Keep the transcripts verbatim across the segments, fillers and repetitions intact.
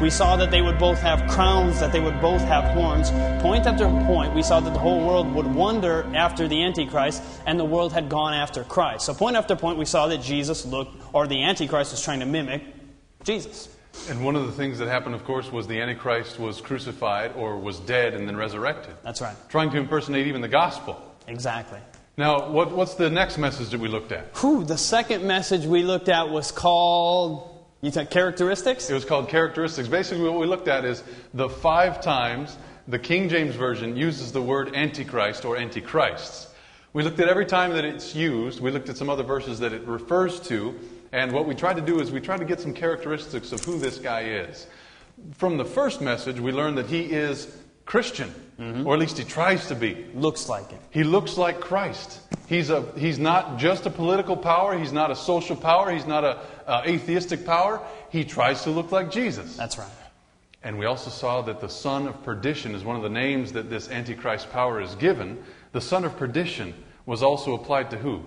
We saw that they would both have crowns, that they would both have horns. Point after point, we saw that the whole world would wander after the Antichrist, and the world had gone after Christ. So point after point, we saw that Jesus looked, or the Antichrist was trying to mimic Jesus. And one of the things that happened, of course, was the Antichrist was crucified or was dead and then resurrected. That's right. Trying to impersonate even the gospel. Exactly. Now, what, what's the next message that we looked at? Whew, the second message we looked at was called, you said characteristics? It was called characteristics. Basically, what we looked at is the five times the King James Version uses the word Antichrist or Antichrists. We looked at every time that it's used. We looked at some other verses that it refers to. And what we tried to do is we tried to get some characteristics of who this guy is. From the first message, we learned that he is Christian, mm-hmm. or at least he tries to be. Looks like it. He looks like Christ. He's a he's not just a political power. He's not a social power. He's not a uh, atheistic power. He tries to look like Jesus. That's right. And we also saw that the son of perdition is one of the names that this Antichrist power is given. The son of perdition was also applied to who?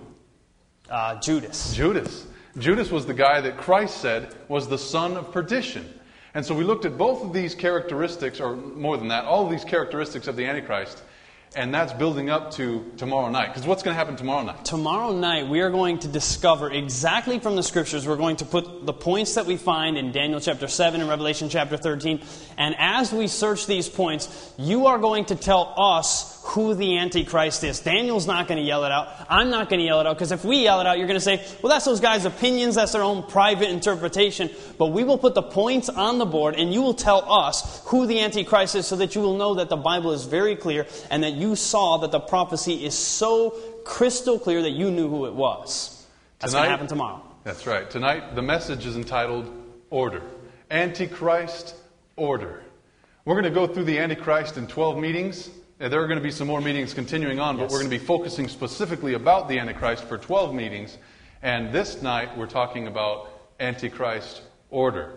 Uh, Judas. Judas. Judas was the guy that Christ said was the son of perdition. And so we looked at both of these characteristics, or more than that, all of these characteristics of the Antichrist, and that's building up to tomorrow night. Because what's going to happen tomorrow night? Tomorrow night we are going to discover exactly from the Scriptures, we're going to put the points that we find in Daniel chapter seven and Revelation chapter thirteen. And as we search these points, you are going to tell us who the Antichrist is. Daniel's not going to yell it out. I'm not going to yell it out. Because if we yell it out, you're going to say, well, that's those guys' opinions. That's their own private interpretation. But we will put the points on the board, and you will tell us who the Antichrist is so that you will know that the Bible is very clear and that you saw that the prophecy is so crystal clear that you knew who it was. That's going to happen tomorrow. That's right. Tonight, the message is entitled Order. Antichrist Order. We're going to go through the Antichrist in twelve meetings. There are going to be some more meetings continuing on, but yes. We're going to be focusing specifically about the Antichrist for twelve meetings. And this night, we're talking about Antichrist Order.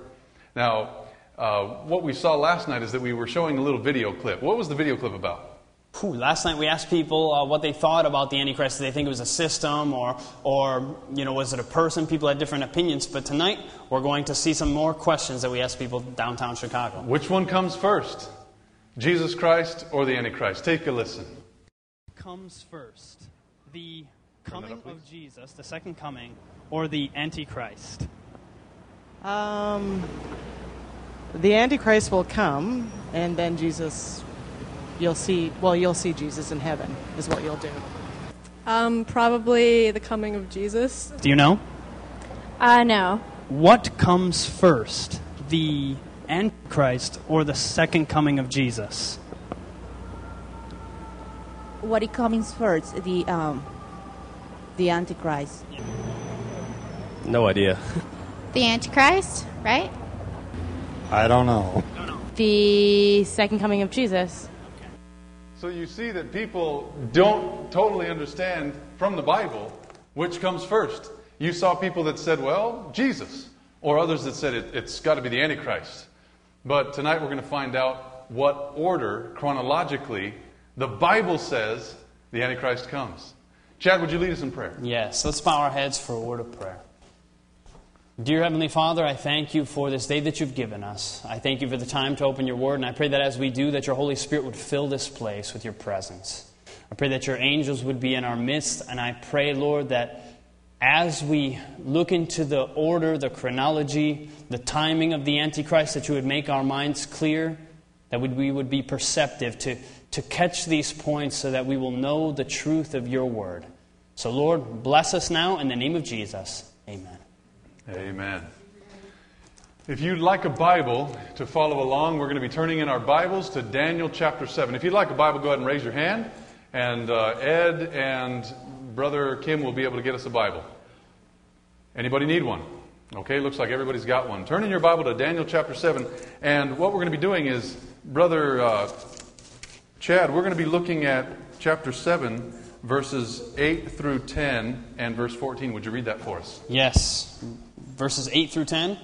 Now, uh, what we saw last night is that we were showing a little video clip. What was the video clip about? Whew, last night we asked people uh, what they thought about the Antichrist. Did they think it was a system or, or you know, was it a person? People had different opinions. But tonight we're going to see some more questions that we asked people downtown Chicago. Which one comes first? Jesus Christ or the Antichrist? Take a listen. Comes first, the coming up, of Jesus, the second coming, or the Antichrist? Um, the Antichrist will come, and then Jesus. You'll see, well, you'll see Jesus in heaven, is what you'll do. Um, probably the coming of Jesus. Do you know? Uh, no. What comes first, the Antichrist or the second coming of Jesus? What it comes first, the um, the Antichrist. No idea. The Antichrist, right? I don't know. I don't know. The second coming of Jesus. So you see that people don't totally understand from the Bible which comes first. You saw people that said, well, Jesus, or others that said it, it's got to be the Antichrist. But tonight we're going to find out what order, chronologically, the Bible says the Antichrist comes. Chad, would you lead us in prayer? Yes, let's bow our heads for a word of prayer. Dear Heavenly Father, I thank you for this day that you've given us. I thank you for the time to open your word, and I pray that as we do, that your Holy Spirit would fill this place with your presence. I pray that your angels would be in our midst, and I pray, Lord, that as we look into the order, the chronology, the timing of the Antichrist, that you would make our minds clear, that we would be perceptive to, to catch these points so that we will know the truth of your word. So, Lord, bless us now in the name of Jesus. Amen. Amen. If you'd like a Bible to follow along, we're going to be turning in our Bibles to Daniel chapter seven. If you'd like a Bible, go ahead and raise your hand, and uh, Ed and Brother Kim will be able to get us a Bible. Anybody need one? Okay, looks like everybody's got one. Turn in your Bible to Daniel chapter seven, and what we're going to be doing is, Brother uh, Chad, we're going to be looking at chapter seven, verses eight through ten, and verse fourteen. Would you read that for us? Yes. Verses eight through ten.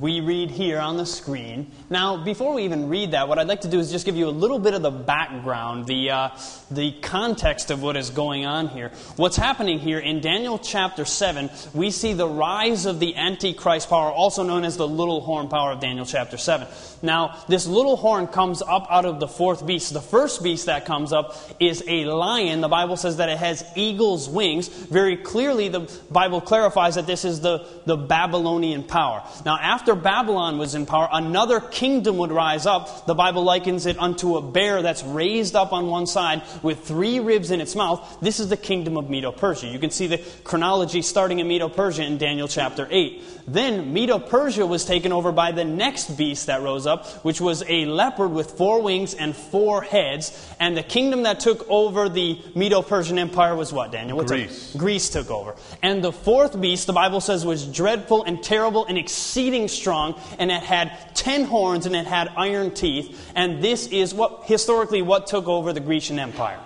we read here on the screen. Now, before we even read that, what I'd like to do is just give you a little bit of the background, the uh, the context of what is going on here. What's happening here in Daniel chapter seven, we see the rise of the Antichrist power, also known as the little horn power of Daniel chapter seven. Now, this little horn comes up out of the fourth beast. The first beast that comes up is a lion. The Bible says that it has eagle's wings. Very clearly, the Bible clarifies that this is the, the Babylonian power. Now, after After Babylon was in power, another kingdom would rise up. The Bible likens it unto a bear that's raised up on one side with three ribs in its mouth. This is the kingdom of Medo-Persia. You can see the chronology starting in Medo-Persia in Daniel chapter eight. Then Medo-Persia was taken over by the next beast that rose up, which was a leopard with four wings and four heads. And the kingdom that took over the Medo-Persian Empire was what, Daniel? What's Greece. It? Greece took over. And the fourth beast, the Bible says, was dreadful and terrible and exceeding strong, and it had ten horns, and it had iron teeth, and this is what historically what took over the Grecian Empire.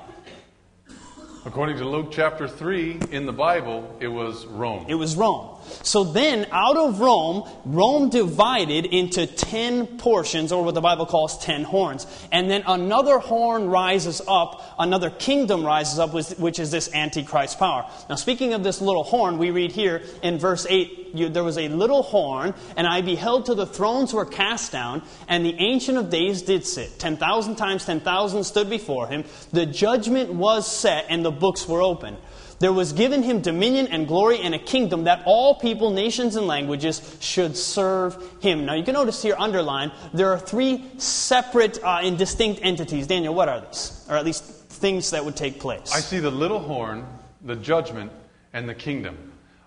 According to Luke chapter three in the Bible, it was Rome. It was Rome. So then, out of Rome, Rome divided into ten portions, or what the Bible calls ten horns. And then another horn rises up, another kingdom rises up, which is this Antichrist power. Now, speaking of this little horn, we read here in verse eight, you, there was a little horn, and I beheld till the thrones were cast down, and the Ancient of Days did sit. Ten thousand times ten thousand stood before him. The judgment was set, and the books were opened. There was given him dominion and glory and a kingdom that all people, nations, and languages should serve him. Now, you can notice here, underlined, there are three separate uh, and distinct entities. Daniel, what are these? Or at least things that would take place. I see the little horn, the judgment, and the kingdom.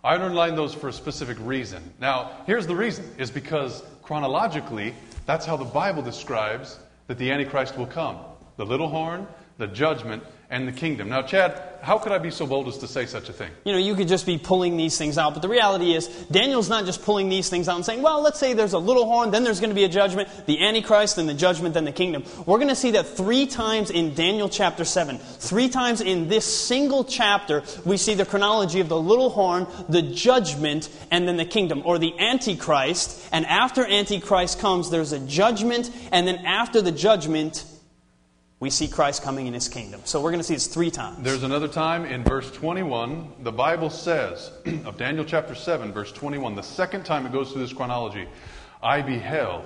I underlined those for a specific reason. Now, here's the reason. It's because chronologically, that's how the Bible describes that the Antichrist will come. The little horn, the judgment, and the kingdom. Now, Chad, how could I be so bold as to say such a thing? You know, you could just be pulling these things out. But the reality is, Daniel's not just pulling these things out and saying, well, let's say there's a little horn, then there's going to be a judgment, the Antichrist, then the judgment, then the kingdom. We're going to see that three times in Daniel chapter seven. Three times in this single chapter, we see the chronology of the little horn, the judgment, and then the kingdom, or the Antichrist. And after Antichrist comes, there's a judgment, and then after the judgment, we see Christ coming in His kingdom. So we're going to see this three times. There's another time in verse twenty-one. The Bible says, of Daniel chapter seven, verse twenty-one, the second time it goes through this chronology, I beheld,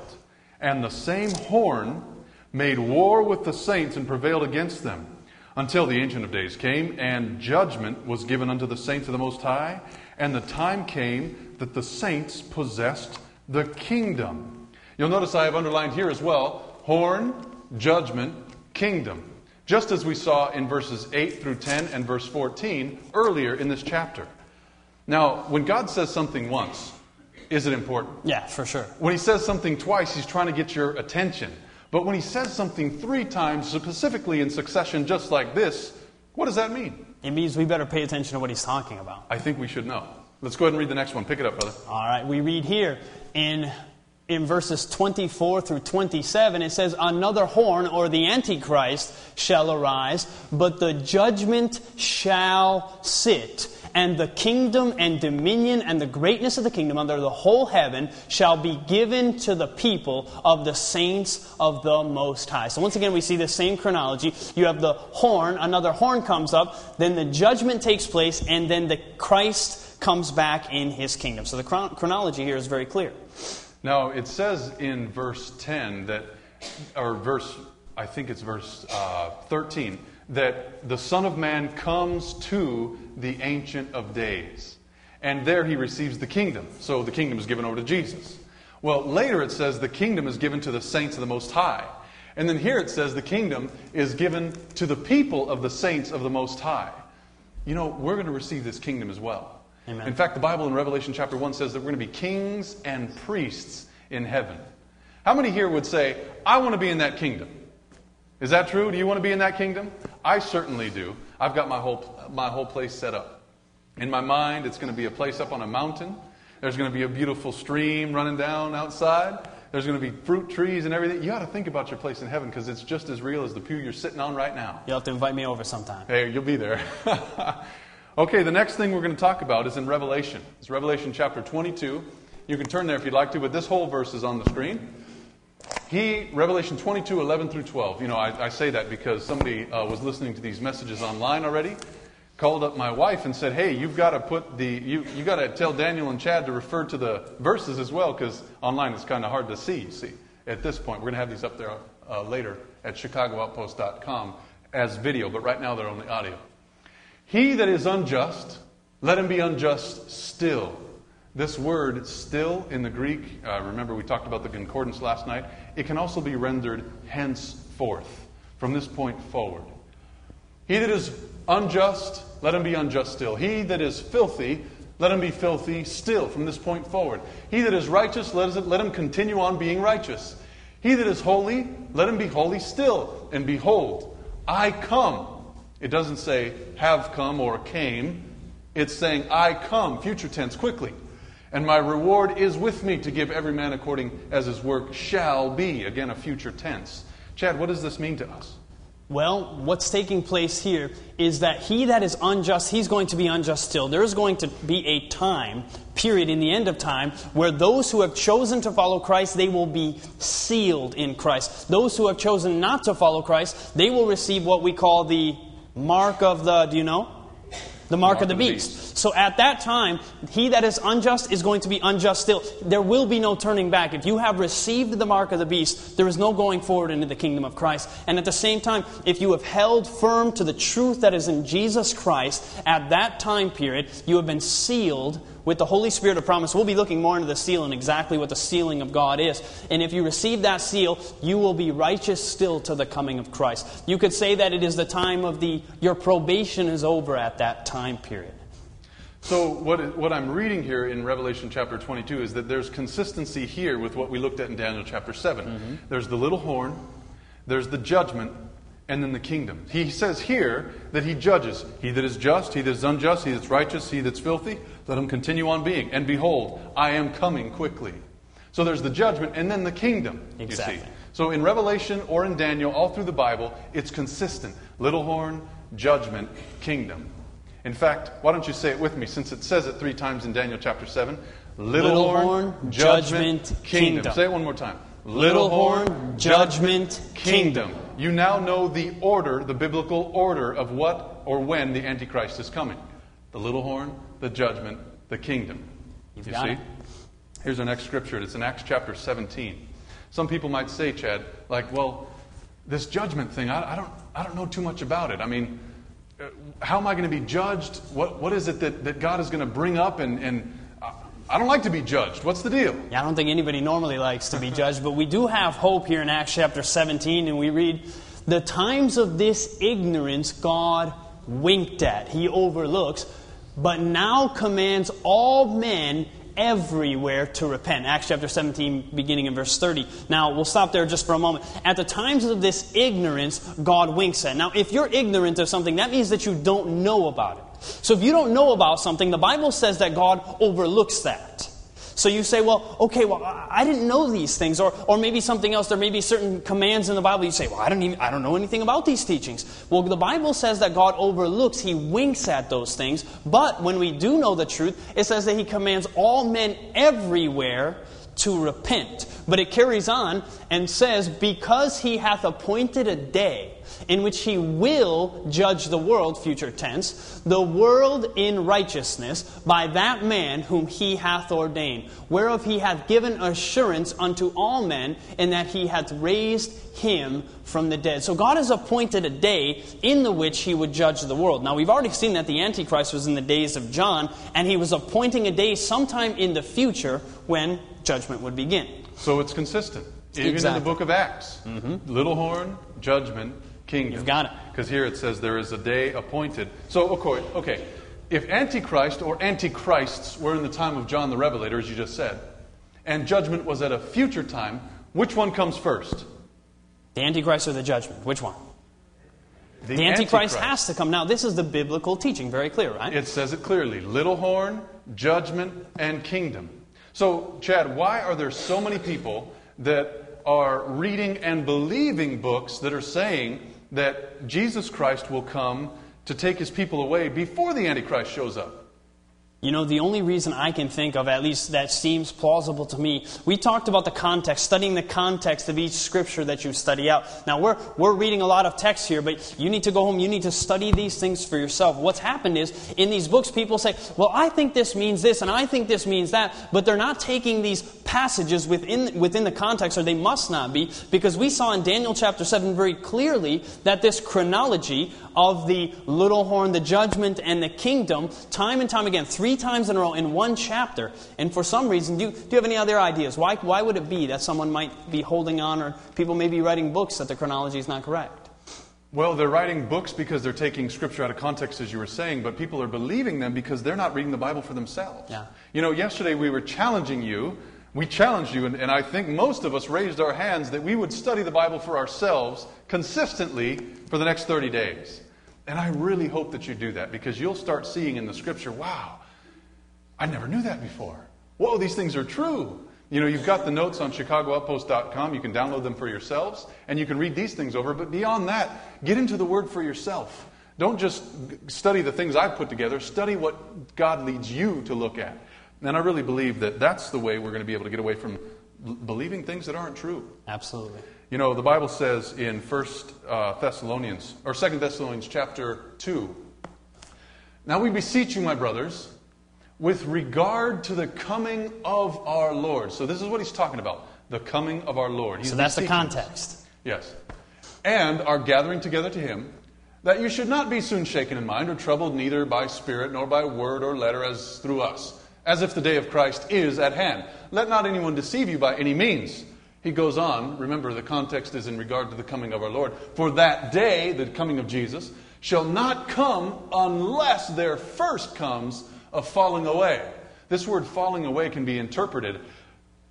and the same horn made war with the saints and prevailed against them, until the Ancient of Days came, and judgment was given unto the saints of the Most High, and the time came that the saints possessed the kingdom. You'll notice I have underlined here as well, horn, judgment, kingdom, just as we saw in verses eight through ten and verse fourteen earlier in this chapter. Now, when God says something once, is it important? Yeah, for sure. When He says something twice, He's trying to get your attention. But when He says something three times, specifically in succession, just like this, what does that mean? It means we better pay attention to what He's talking about. I think we should know. Let's go ahead and read the next one. Pick it up, brother. All right, we read here in In verses twenty-four through twenty-seven, it says, another horn, or the Antichrist, shall arise, but the judgment shall sit. And the kingdom and dominion and the greatness of the kingdom under the whole heaven shall be given to the people of the saints of the Most High. So once again, we see the same chronology. You have the horn, another horn comes up, then the judgment takes place, and then the Christ comes back in His kingdom. So the chron- chronology here is very clear. Now, it says in verse ten that, or verse, I think it's verse uh, thirteen, that the Son of Man comes to the Ancient of Days. And there He receives the kingdom. So the kingdom is given over to Jesus. Well, later it says the kingdom is given to the saints of the Most High. And then here it says the kingdom is given to the people of the saints of the Most High. You know, we're going to receive this kingdom as well. Amen. In fact, the Bible in Revelation chapter one says that we're going to be kings and priests in heaven. How many here would say, I want to be in that kingdom? Is that true? Do you want to be in that kingdom? I certainly do. I've got my whole, my whole place set up. In my mind, it's going to be a place up on a mountain. There's going to be a beautiful stream running down outside. There's going to be fruit trees and everything. You ought to think about your place in heaven because it's just as real as the pew you're sitting on right now. You'll have to invite me over sometime. Hey, you'll be there. Okay, the next thing we're going to talk about is in Revelation. It's Revelation chapter twenty-two, You can turn there if you'd like to, but this whole verse is on the screen. He, Revelation twenty-two, eleven through twelve. You know, I, I say that because somebody uh, was listening to these messages online already, called up my wife and said, hey, you've got to put the, you you got to tell Daniel and Chad to refer to the verses as well, because online it's kind of hard to see, see, at this point. We're going to have these up there uh, later at Chicago Outpost dot com as video, but right now they're only audio. He that is unjust, let him be unjust still. This word, still, in the Greek, uh, remember we talked about the concordance last night, it can also be rendered henceforth, from this point forward. He that is unjust, let him be unjust still. He that is filthy, let him be filthy still, from this point forward. He that is righteous, let, let him continue on being righteous. He that is holy, let him be holy still. And behold, I come. It doesn't say have come or came. It's saying I come, future tense, quickly. And my reward is with me to give every man according as his work shall be. Again, a future tense. Chad, what does this mean to us? Well, what's taking place here is that he that is unjust, he's going to be unjust still. There is going to be a time, period, in the end of time, where those who have chosen to follow Christ, they will be sealed in Christ. Those who have chosen not to follow Christ, they will receive what we call the mark of the, do you know? The mark, the mark of the, of the beast. beast. So at that time, he that is unjust is going to be unjust still. There will be no turning back. If you have received the mark of the beast, there is no going forward into the kingdom of Christ. And at the same time, if you have held firm to the truth that is in Jesus Christ, at that time period, you have been sealed with the Holy Spirit of promise. We'll be looking more into the seal and exactly what the sealing of God is. And if you receive that seal, you will be righteous still to the coming of Christ. You could say that it is the time of the, your probation is over at that time period. So what, what I'm reading here in Revelation chapter twenty-two is that there's consistency here with what we looked at in Daniel chapter seven. Mm-hmm. There's the little horn, there's the judgment, and then the kingdom. He says here that he judges. He that is just, he that is unjust, he that's righteous, he that's filthy, let him continue on being. And behold, I am coming quickly. So there's the judgment and then the kingdom. Exactly. You see. So in Revelation or in Daniel, all through the Bible, it's consistent. Little horn, judgment, kingdom. In fact, why don't you say it with me, since it says it three times in Daniel chapter seven. Little, Little horn, horn, judgment, judgment kingdom. kingdom. Say it one more time. Little, Little horn, judgment, kingdom. kingdom. You now know the order, the biblical order of what or when the Antichrist is coming. The little horn, the judgment, the kingdom. You've you see? It. Here's our next scripture. It's in Acts chapter seventeen. Some people might say, Chad, like, well, this judgment thing, I, I don't I don't know too much about it. I mean, uh, how am I going to be judged? What What is it that, that God is going to bring up? And, and I, I don't like to be judged. What's the deal? Yeah, I don't think anybody normally likes to be judged, but we do have hope here in Acts chapter seventeen, and we read, the times of this ignorance God winked at. He overlooks, but now commands all men everywhere to repent. Acts chapter seventeen, beginning in verse thirty. Now, we'll stop there just for a moment. At the times of this ignorance, God winks at. Now, if you're ignorant of something, that means that you don't know about it. So if you don't know about something, the Bible says that God overlooks that. So you say, well, okay, well, I didn't know these things, or or maybe something else. There may be certain commands in the Bible. You say, well, I don't even, I don't know anything about these teachings. Well, the Bible says that God overlooks, He winks at those things. But when we do know the truth, it says that He commands all men everywhere to repent. But it carries on and says, because He hath appointed a day in which He will judge the world, future tense, the world in righteousness by that man whom He hath ordained, whereof He hath given assurance unto all men, in that He hath raised Him from the dead. So God has appointed a day in the which He would judge the world. Now, we've already seen that the Antichrist was in the days of John, and he was appointing a day sometime in the future when judgment would begin. So it's consistent. Even exactly. In the book of Acts. Mm-hmm. Little horn, judgment, kingdom. You've got it. Because here it says there is a day appointed. So, okay, okay, if Antichrist or Antichrists were in the time of John the Revelator, as you just said, and judgment was at a future time, which one comes first? The Antichrist or the judgment? Which one? The, the Antichrist, Antichrist has to come. Now, this is the biblical teaching. Very clear, right? It says it clearly. Little horn, judgment, and kingdom. So, Chad, why are there so many people that are reading and believing books that are saying that Jesus Christ will come to take His people away before the Antichrist shows up? You know, the only reason I can think of, at least that seems plausible to me, we talked about the context, studying the context of each scripture that you study out. Now, we're we're reading a lot of text here, but you need to go home, you need to study these things for yourself. What's happened is, in these books, people say, well, I think this means this, and I think this means that, but they're not taking these passages within, within the context, or they must not be, because we saw in Daniel chapter seven very clearly that this chronology of the little horn, the judgment, and the kingdom, time and time again, three times in a row in one chapter. And for some reason, do you, do you have any other ideas? Why, why would it be that someone might be holding on, or people may be writing books that the chronology is not correct? Well, they're writing books because they're taking Scripture out of context, as you were saying, but people are believing them because they're not reading the Bible for themselves. Yeah. You know, yesterday we were challenging you, we challenged you, and, and I think most of us raised our hands that we would study the Bible for ourselves consistently for the next thirty days. And I really hope that you do that, because you'll start seeing in the Scripture, wow, I never knew that before. Whoa, these things are true. You know, you've got the notes on Chicago Outpost dot com. You can download them for yourselves, and you can read these things over. But beyond that, get into the Word for yourself. Don't just study the things I've put together. Study what God leads you to look at. And I really believe that that's the way we're going to be able to get away from believing things that aren't true. Absolutely. You know, the Bible says in First Thessalonians, or Second Thessalonians chapter two, now we beseech you, my brothers, with regard to the coming of our Lord. So this is what he's talking about, the coming of our Lord. He's so that's the context. Yes. And our gathering together to him, that you should not be soon shaken in mind or troubled neither by spirit nor by word or letter as through us, as if the day of Christ is at hand. Let not anyone deceive you by any means. He goes on, remember the context is in regard to the coming of our Lord. For that day, the coming of Jesus, shall not come unless there first comes of falling away. This word falling away can be interpreted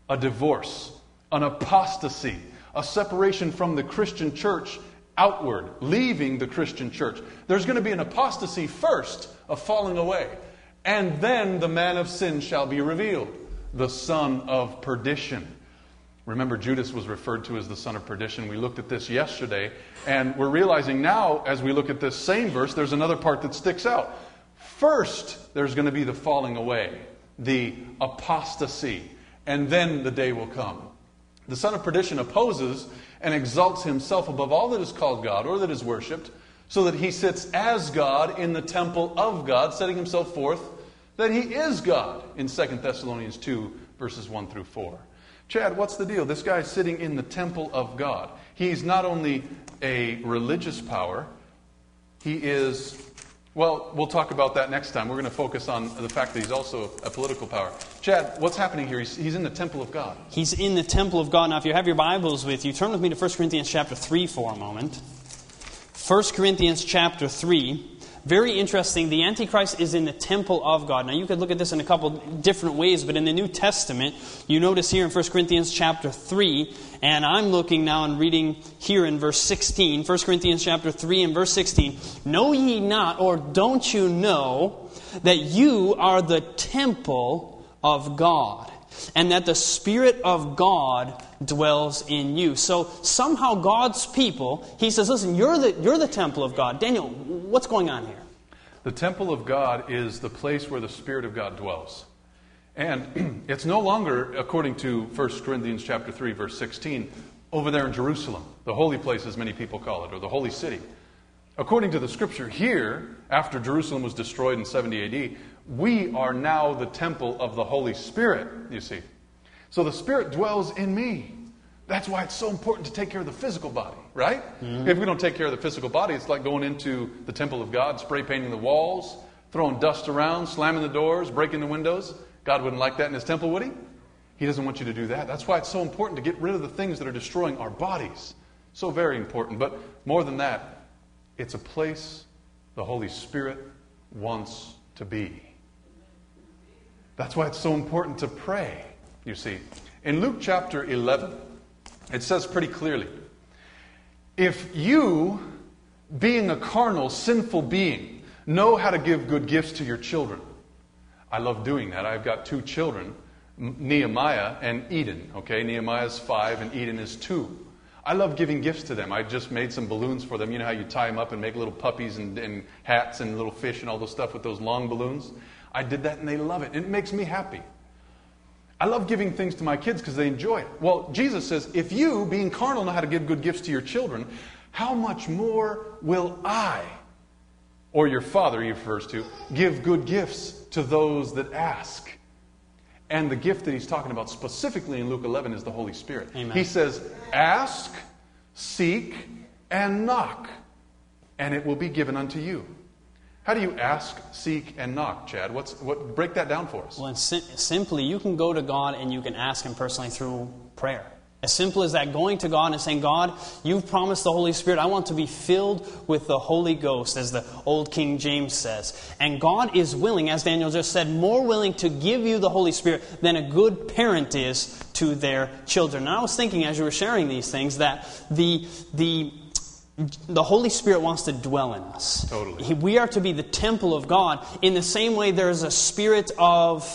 a divorce, an apostasy, a separation from the Christian church outward, leaving the Christian church. There's going to be an apostasy first, a falling away. And then the man of sin shall be revealed, the son of perdition. Remember, Judas was referred to as the son of perdition. We looked at this yesterday, and we're realizing now, as we look at this same verse, there's another part that sticks out. First, there's going to be the falling away, the apostasy, and then the day will come. The son of perdition opposes and exalts himself above all that is called God or that is worshipped, so that he sits as God in the temple of God, setting himself forth that he is God in Second Thessalonians two, verses one through four. Chad, what's the deal? This guy's sitting in the temple of God. He's not only a religious power, he is... Well, we'll talk about that next time. We're going to focus on the fact that he's also a political power. Chad, what's happening here? He's, he's in the temple of God. He's in the temple of God. Now, if you have your Bibles with you, turn with me to First Corinthians chapter three for a moment. First Corinthians chapter three. Very interesting. The Antichrist is in the temple of God. Now, you could look at this in a couple different ways, but in the New Testament, you notice here in First Corinthians chapter three, and I'm looking now and reading here in verse sixteen, First Corinthians chapter three and verse sixteen, know ye not, or don't you know, that you are the temple of God, and that the Spirit of God dwells in you. So somehow God's people, he says, listen, you're the, you're the temple of God. Daniel, what's going on here? The temple of God is the place where the Spirit of God dwells. And it's no longer, according to First Corinthians chapter three, verse sixteen, over there in Jerusalem, the holy place as many people call it, or the holy city. According to the Scripture here, after Jerusalem was destroyed in seventy A D, we are now the temple of the Holy Spirit, you see. So the Spirit dwells in me. That's why it's so important to take care of the physical body, right? Mm-hmm. If we don't take care of the physical body, it's like going into the temple of God, spray painting the walls, throwing dust around, slamming the doors, breaking the windows. God wouldn't like that in his temple, would he? He doesn't want you to do that. That's why it's so important to get rid of the things that are destroying our bodies. So very important. But more than that, it's a place the Holy Spirit wants to be. That's why it's so important to pray, you see. In Luke chapter eleven, it says pretty clearly, if you, being a carnal, sinful being, know how to give good gifts to your children. I love doing that. I've got two children, Nehemiah and Eden. Okay, Nehemiah's five and Eden is two. I love giving gifts to them. I just made some balloons for them. You know how you tie them up and make little puppies and, and hats and little fish and all those stuff with those long balloons? I did that and they love it. And it makes me happy. I love giving things to my kids because they enjoy it. Well, Jesus says, if you, being carnal, know how to give good gifts to your children, how much more will I, or your Father, he refers to, give good gifts to those that ask? And the gift that he's talking about specifically in Luke eleven is the Holy Spirit. Amen. He says, ask, seek, and knock, and it will be given unto you. How do you ask, seek, and knock, Chad? What's what? Break that down for us. Well, sim- simply, you can go to God and you can ask him personally through prayer. As simple as that, going to God and saying, God, you've promised the Holy Spirit. I want to be filled with the Holy Ghost, as the old King James says. And God is willing, as Daniel just said, more willing to give you the Holy Spirit than a good parent is to their children. And I was thinking, as you were sharing these things, that the the... The Holy Spirit wants to dwell in us. Totally. We are to be the temple of God. In the same way, there is a spirit of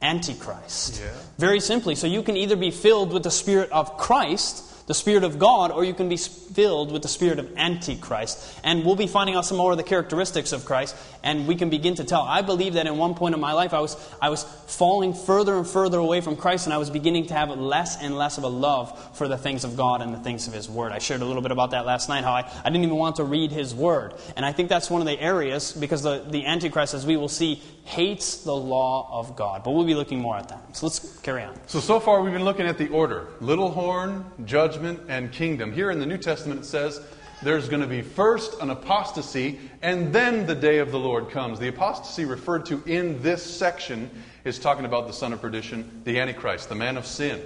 Antichrist. Yeah. Very simply. So you can either be filled with the spirit of Christ, the spirit of God, or you can be filled with the spirit of Antichrist. And we'll be finding out some more of the characteristics of Christ, and we can begin to tell. I believe that in one point in my life, I was, I was falling further and further away from Christ, and I was beginning to have less and less of a love for the things of God and the things of His Word. I shared a little bit about that last night, how I, I didn't even want to read His Word. And I think that's one of the areas, because the, the Antichrist, as we will see, hates the law of God. But we'll be looking more at that. So let's carry on. So, so far we've been looking at the order. Little horn, judgment, and kingdom. Here in the New Testament it says, there's going to be first an apostasy, and then the day of the Lord comes. The apostasy referred to in this section is talking about the son of perdition, the Antichrist, the man of sin.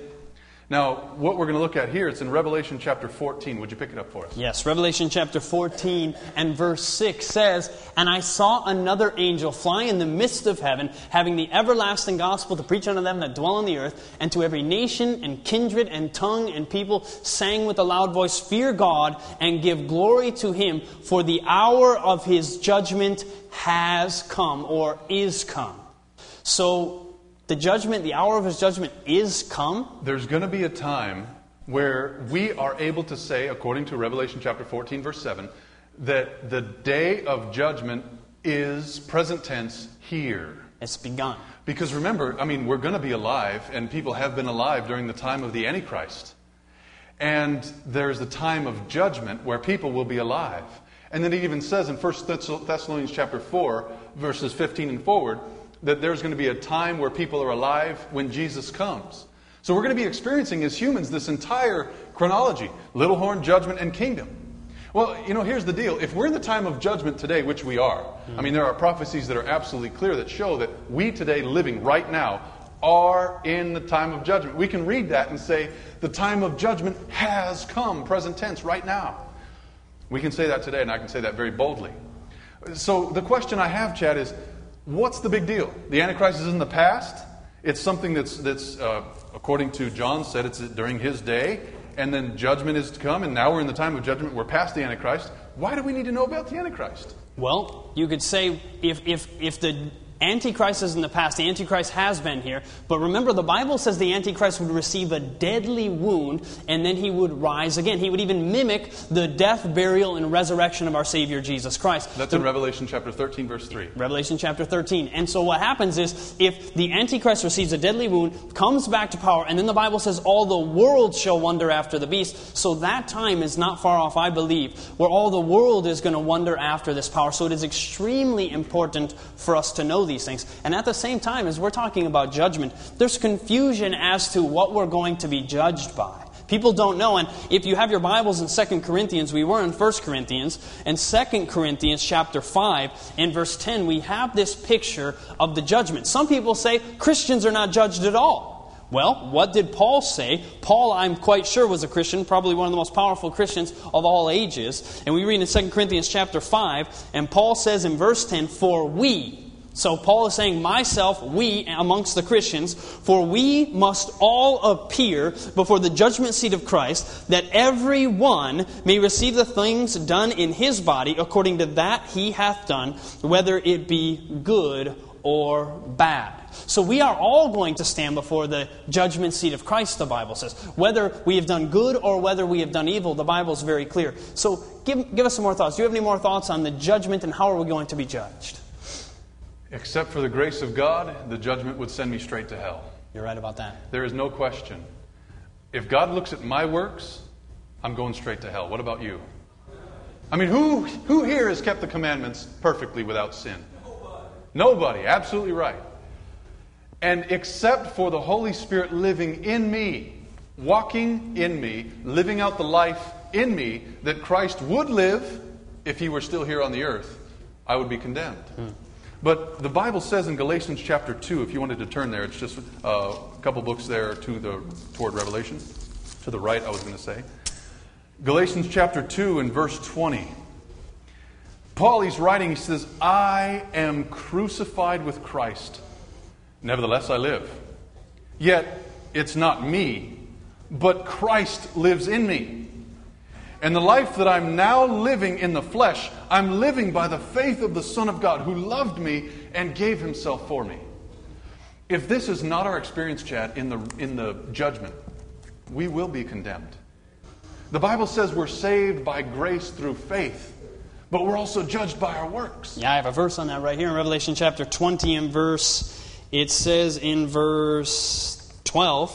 Now, what we're going to look at here, it's in Revelation chapter fourteen. Would you pick it up for us? Yes, Revelation chapter fourteen and verse six says, And I saw another angel fly in the midst of heaven, having the everlasting gospel to preach unto them that dwell on the earth, and to every nation and kindred and tongue and people, saying with a loud voice, Fear God, and give glory to Him, for the hour of His judgment has come, or is come. So, the judgment, the hour of His judgment is come. There's going to be a time where we are able to say, according to Revelation chapter fourteen, verse seven, that the day of judgment is, present tense, here. It's begun. Because remember, I mean, we're going to be alive, and people have been alive during the time of the Antichrist. And there's the time of judgment where people will be alive. And then it even says in First Thessalonians chapter four, verses fifteen and forward, that there's going to be a time where people are alive when Jesus comes. So we're going to be experiencing as humans this entire chronology. Little horn, judgment, and kingdom. Well, you know, here's the deal. If we're in the time of judgment today, which we are. Mm-hmm. I mean, there are prophecies that are absolutely clear that show that we today living right now are in the time of judgment. We can read that and say, the time of judgment has come, present tense, right now. We can say that today, and I can say that very boldly. So the question I have, Chad, is, what's the big deal? The Antichrist is in the past. It's something that's, that's uh, according to John, said it's during his day. And then judgment is to come. And now we're in the time of judgment. We're past the Antichrist. Why do we need to know about the Antichrist? Well, you could say if if if the Antichrist is in the past, the Antichrist has been here. But remember, the Bible says the Antichrist would receive a deadly wound, and then he would rise again. He would even mimic the death, burial, and resurrection of our Savior Jesus Christ. That's the, in Revelation chapter thirteen, verse three. Revelation chapter thirteen. And so what happens is, if the Antichrist receives a deadly wound, comes back to power, and then the Bible says all the world shall wonder after the beast. So that time is not far off, I believe, where all the world is going to wonder after this power. So it is extremely important for us to know these These things. And at the same time, as we're talking about judgment, there's confusion as to what we're going to be judged by. People don't know. And if you have your Bibles in Second Corinthians, we were in First Corinthians, and Second Corinthians chapter five and verse ten, we have this picture of the judgment. Some people say Christians are not judged at all. Well, what did Paul say? Paul, I'm quite sure, was a Christian, probably one of the most powerful Christians of all ages. And we read in Second Corinthians chapter five, and Paul says in verse ten, For we... So Paul is saying, myself, we, amongst the Christians, for we must all appear before the judgment seat of Christ, that every one may receive the things done in his body according to that he hath done, whether it be good or bad. So we are all going to stand before the judgment seat of Christ, the Bible says. Whether we have done good or whether we have done evil, the Bible is very clear. So give, give us some more thoughts. Do you have any more thoughts on the judgment and how are we going to be judged? Except for the grace of God, the judgment would send me straight to hell. You're right about that. There is no question. If God looks at my works, I'm going straight to hell. What about you? I mean, who who here has kept the commandments perfectly without sin? Nobody. Nobody. Absolutely right. And except for the Holy Spirit living in me, walking in me, living out the life in me that Christ would live if He were still here on the earth, I would be condemned. Hmm. But the Bible says in Galatians chapter two, if you wanted to turn there, it's just a couple books there to the toward Revelation, to the right, I was going to say. Galatians chapter two and verse twenty. Paul, he's writing, he says, I am crucified with Christ. Nevertheless, I live. Yet, it's not me, but Christ lives in me. And the life that I'm now living in the flesh, I'm living by the faith of the Son of God who loved me and gave Himself for me. If this is not our experience, Chad, in the, in the judgment, we will be condemned. The Bible says we're saved by grace through faith, but we're also judged by our works. Yeah, I have a verse on that right here in Revelation chapter twenty and verse, it says in verse twelve,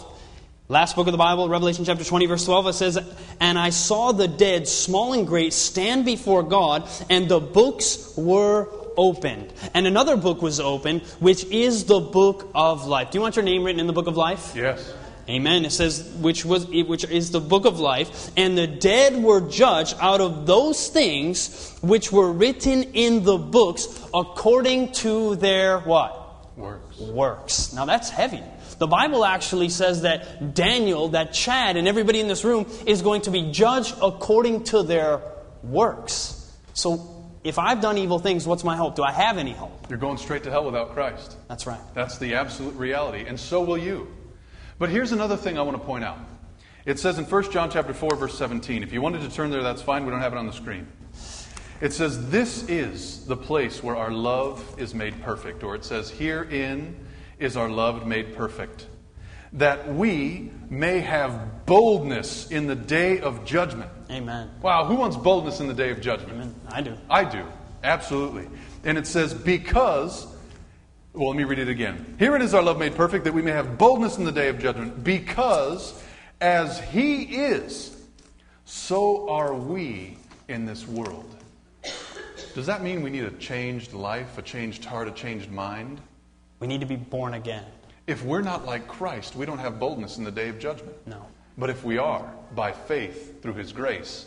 last book of the Bible, Revelation chapter twenty, verse twelve, it says, And I saw the dead, small and great, stand before God, and the books were opened. And another book was opened, which is the book of life. Do you want your name written in the book of life? Yes. Amen. It says, which was, which is the book of life. And the dead were judged out of those things which were written in the books according to their what? Works. Works. Now that's heavy. The Bible actually says that Daniel, that Chad, and everybody in this room is going to be judged according to their works. So, if I've done evil things, what's my hope? Do I have any hope? You're going straight to hell without Christ. That's right. That's the absolute reality, and so will you. But here's another thing I want to point out. It says in First John chapter four, verse seventeen. If you wanted to turn there, that's fine. We don't have it on the screen. It says, This is the place where our love is made perfect. Or it says, Herein is our love made perfect, that we may have boldness in the day of judgment. Amen. Wow, who wants boldness in the day of judgment? Amen. I do. I do, absolutely. And it says, because, well, let me read it again. Herein is our love made perfect, that we may have boldness in the day of judgment, because as He is, so are we in this world. Does that mean we need a changed life, a changed heart, a changed mind? We need to be born again. If we're not like Christ, we don't have boldness in the day of judgment. No. But if we are, by faith, through His grace,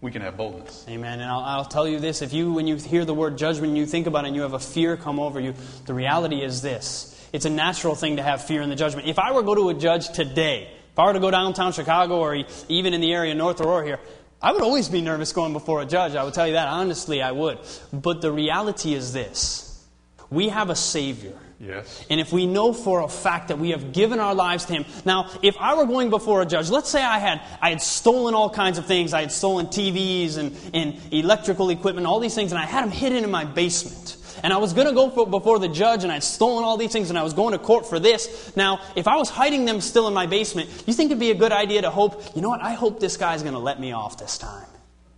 we can have boldness. Amen. And I'll, I'll tell you this. If you, when you hear the word judgment, you think about it and you have a fear come over you, the reality is this. It's a natural thing to have fear in the judgment. If I were to go to a judge today, if I were to go downtown Chicago or even in the area north or here, I would always be nervous going before a judge. I would tell you that. Honestly, I would. But the reality is this. We have a Savior. Yes. And if we know for a fact that we have given our lives to Him. Now, if I were going before a judge, let's say I had I had stolen all kinds of things. I had stolen T Vs and, and electrical equipment, all these things, and I had them hidden in my basement. And I was going to go for, before the judge, and I had stolen all these things, and I was going to court for this. Now, if I was hiding them still in my basement, you think it would be a good idea to hope, you know what, I hope this guy's going to let me off this time.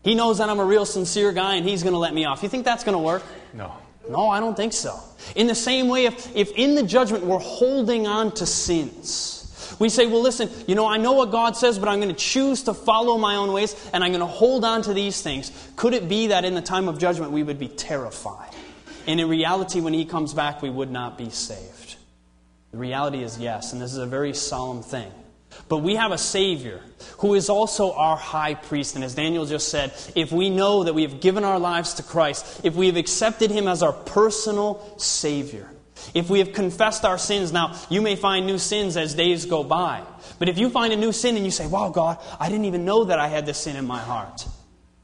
He knows that I'm a real sincere guy, and he's going to let me off. You think that's going to work? No. No, I don't think so. In the same way, if, if in the judgment we're holding on to sins, we say, well, listen, you know, I know what God says, but I'm going to choose to follow my own ways, and I'm going to hold on to these things. Could it be that in the time of judgment we would be terrified? And in reality, when He comes back, we would not be saved. The reality is yes, and this is a very solemn thing. But we have a Savior who is also our high priest. And as Daniel just said, if we know that we have given our lives to Christ, if we have accepted Him as our personal Savior, if we have confessed our sins, now you may find new sins as days go by. But if you find a new sin and you say, wow, God, I didn't even know that I had this sin in my heart.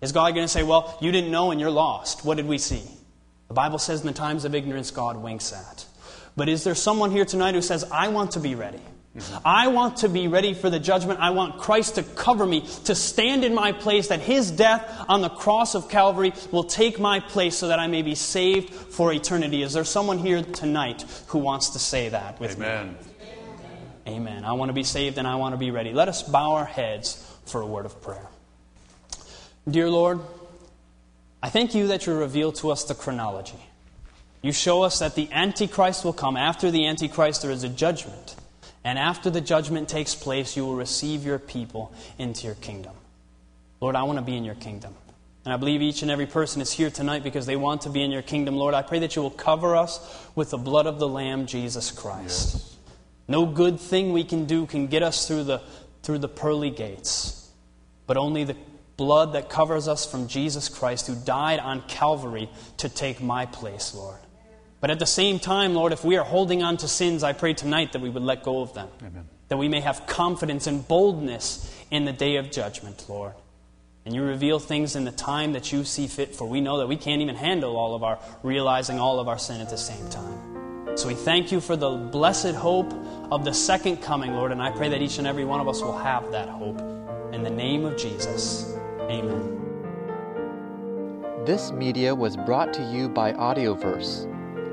Is God going to say, well, you didn't know and you're lost? What did we see? The Bible says in the times of ignorance, God winks at. But is there someone here tonight who says, I want to be ready? I want to be ready for the judgment. I want Christ to cover me, to stand in my place, that His death on the cross of Calvary will take my place so that I may be saved for eternity. Is there someone here tonight who wants to say that with Amen. Me? Amen. Amen. I want to be saved and I want to be ready. Let us bow our heads for a word of prayer. Dear Lord, I thank You that You reveal to us the chronology. You show us that the Antichrist will come. After the Antichrist, there is a judgment. And after the judgment takes place, you will receive your people into your kingdom. Lord, I want to be in your kingdom. And I believe each and every person is here tonight because they want to be in your kingdom. Lord, I pray that you will cover us with the blood of the Lamb, Jesus Christ. Yes. No good thing we can do can get us through the, through the pearly gates, but only the blood that covers us from Jesus Christ, who died on Calvary to take my place, Lord. But at the same time, Lord, if we are holding on to sins, I pray tonight that we would let go of them. Amen. That we may have confidence and boldness in the day of judgment, Lord. And you reveal things in the time that you see fit, for we know that we can't even handle all of our, realizing all of our sin at the same time. So we thank you for the blessed hope of the second coming, Lord, and I pray that each and every one of us will have that hope. In the name of Jesus, amen. This media was brought to you by Audioverse,